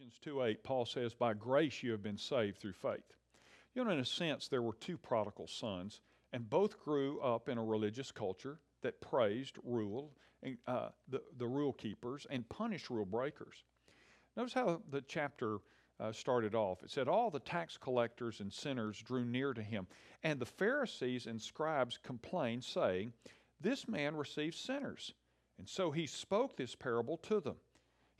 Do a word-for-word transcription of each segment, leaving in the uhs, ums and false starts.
Ephesians two eight, Paul says, by grace you have been saved through faith. You know, in a sense, there were two prodigal sons, and both grew up in a religious culture that praised rule and uh, the, the rule keepers and punished rule breakers. Notice how the chapter uh, started off. It said, all the tax collectors and sinners drew near to him, and the Pharisees and scribes complained, saying, this man receives sinners. And so he spoke this parable to them.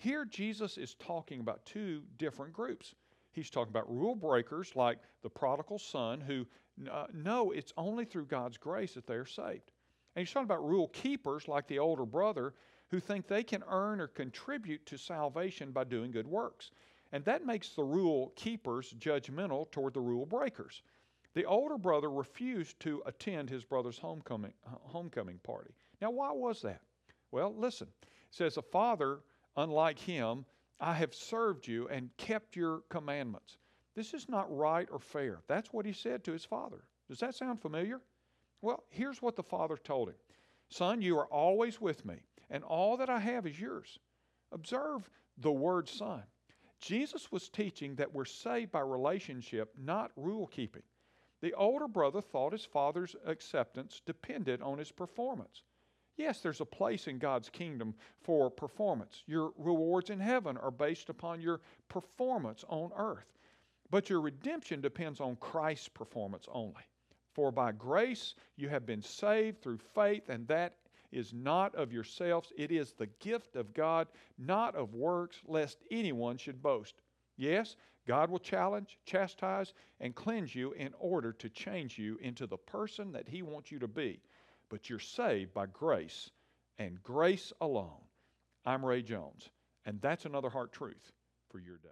Here Jesus is talking about two different groups. He's talking about rule breakers like the prodigal son who uh, know it's only through God's grace that they are saved. And he's talking about rule keepers like the older brother who think they can earn or contribute to salvation by doing good works. And that makes the rule keepers judgmental toward the rule breakers. The older brother refused to attend his brother's homecoming, homecoming party. Now, why was that? Well, listen. It says, a father, unlike him, I have served you and kept your commandments. This is not right or fair. That's what he said to his father. Does that sound familiar? Well, here's what the father told him. Son, you are always with me, and all that I have is yours. Observe the word son. Jesus was teaching that we're saved by relationship, not rule keeping. The older brother thought his father's acceptance depended on his performance. Yes, there's a place in God's kingdom for performance. Your rewards in heaven are based upon your performance on earth. But your redemption depends on Christ's performance only. For by grace you have been saved through faith, and that is not of yourselves. It is the gift of God, not of works, lest anyone should boast. Yes, God will challenge, chastise, and cleanse you in order to change you into the person that He wants you to be. But you're saved by grace, and grace alone. I'm Ray Jones, and that's another heart truth for your day.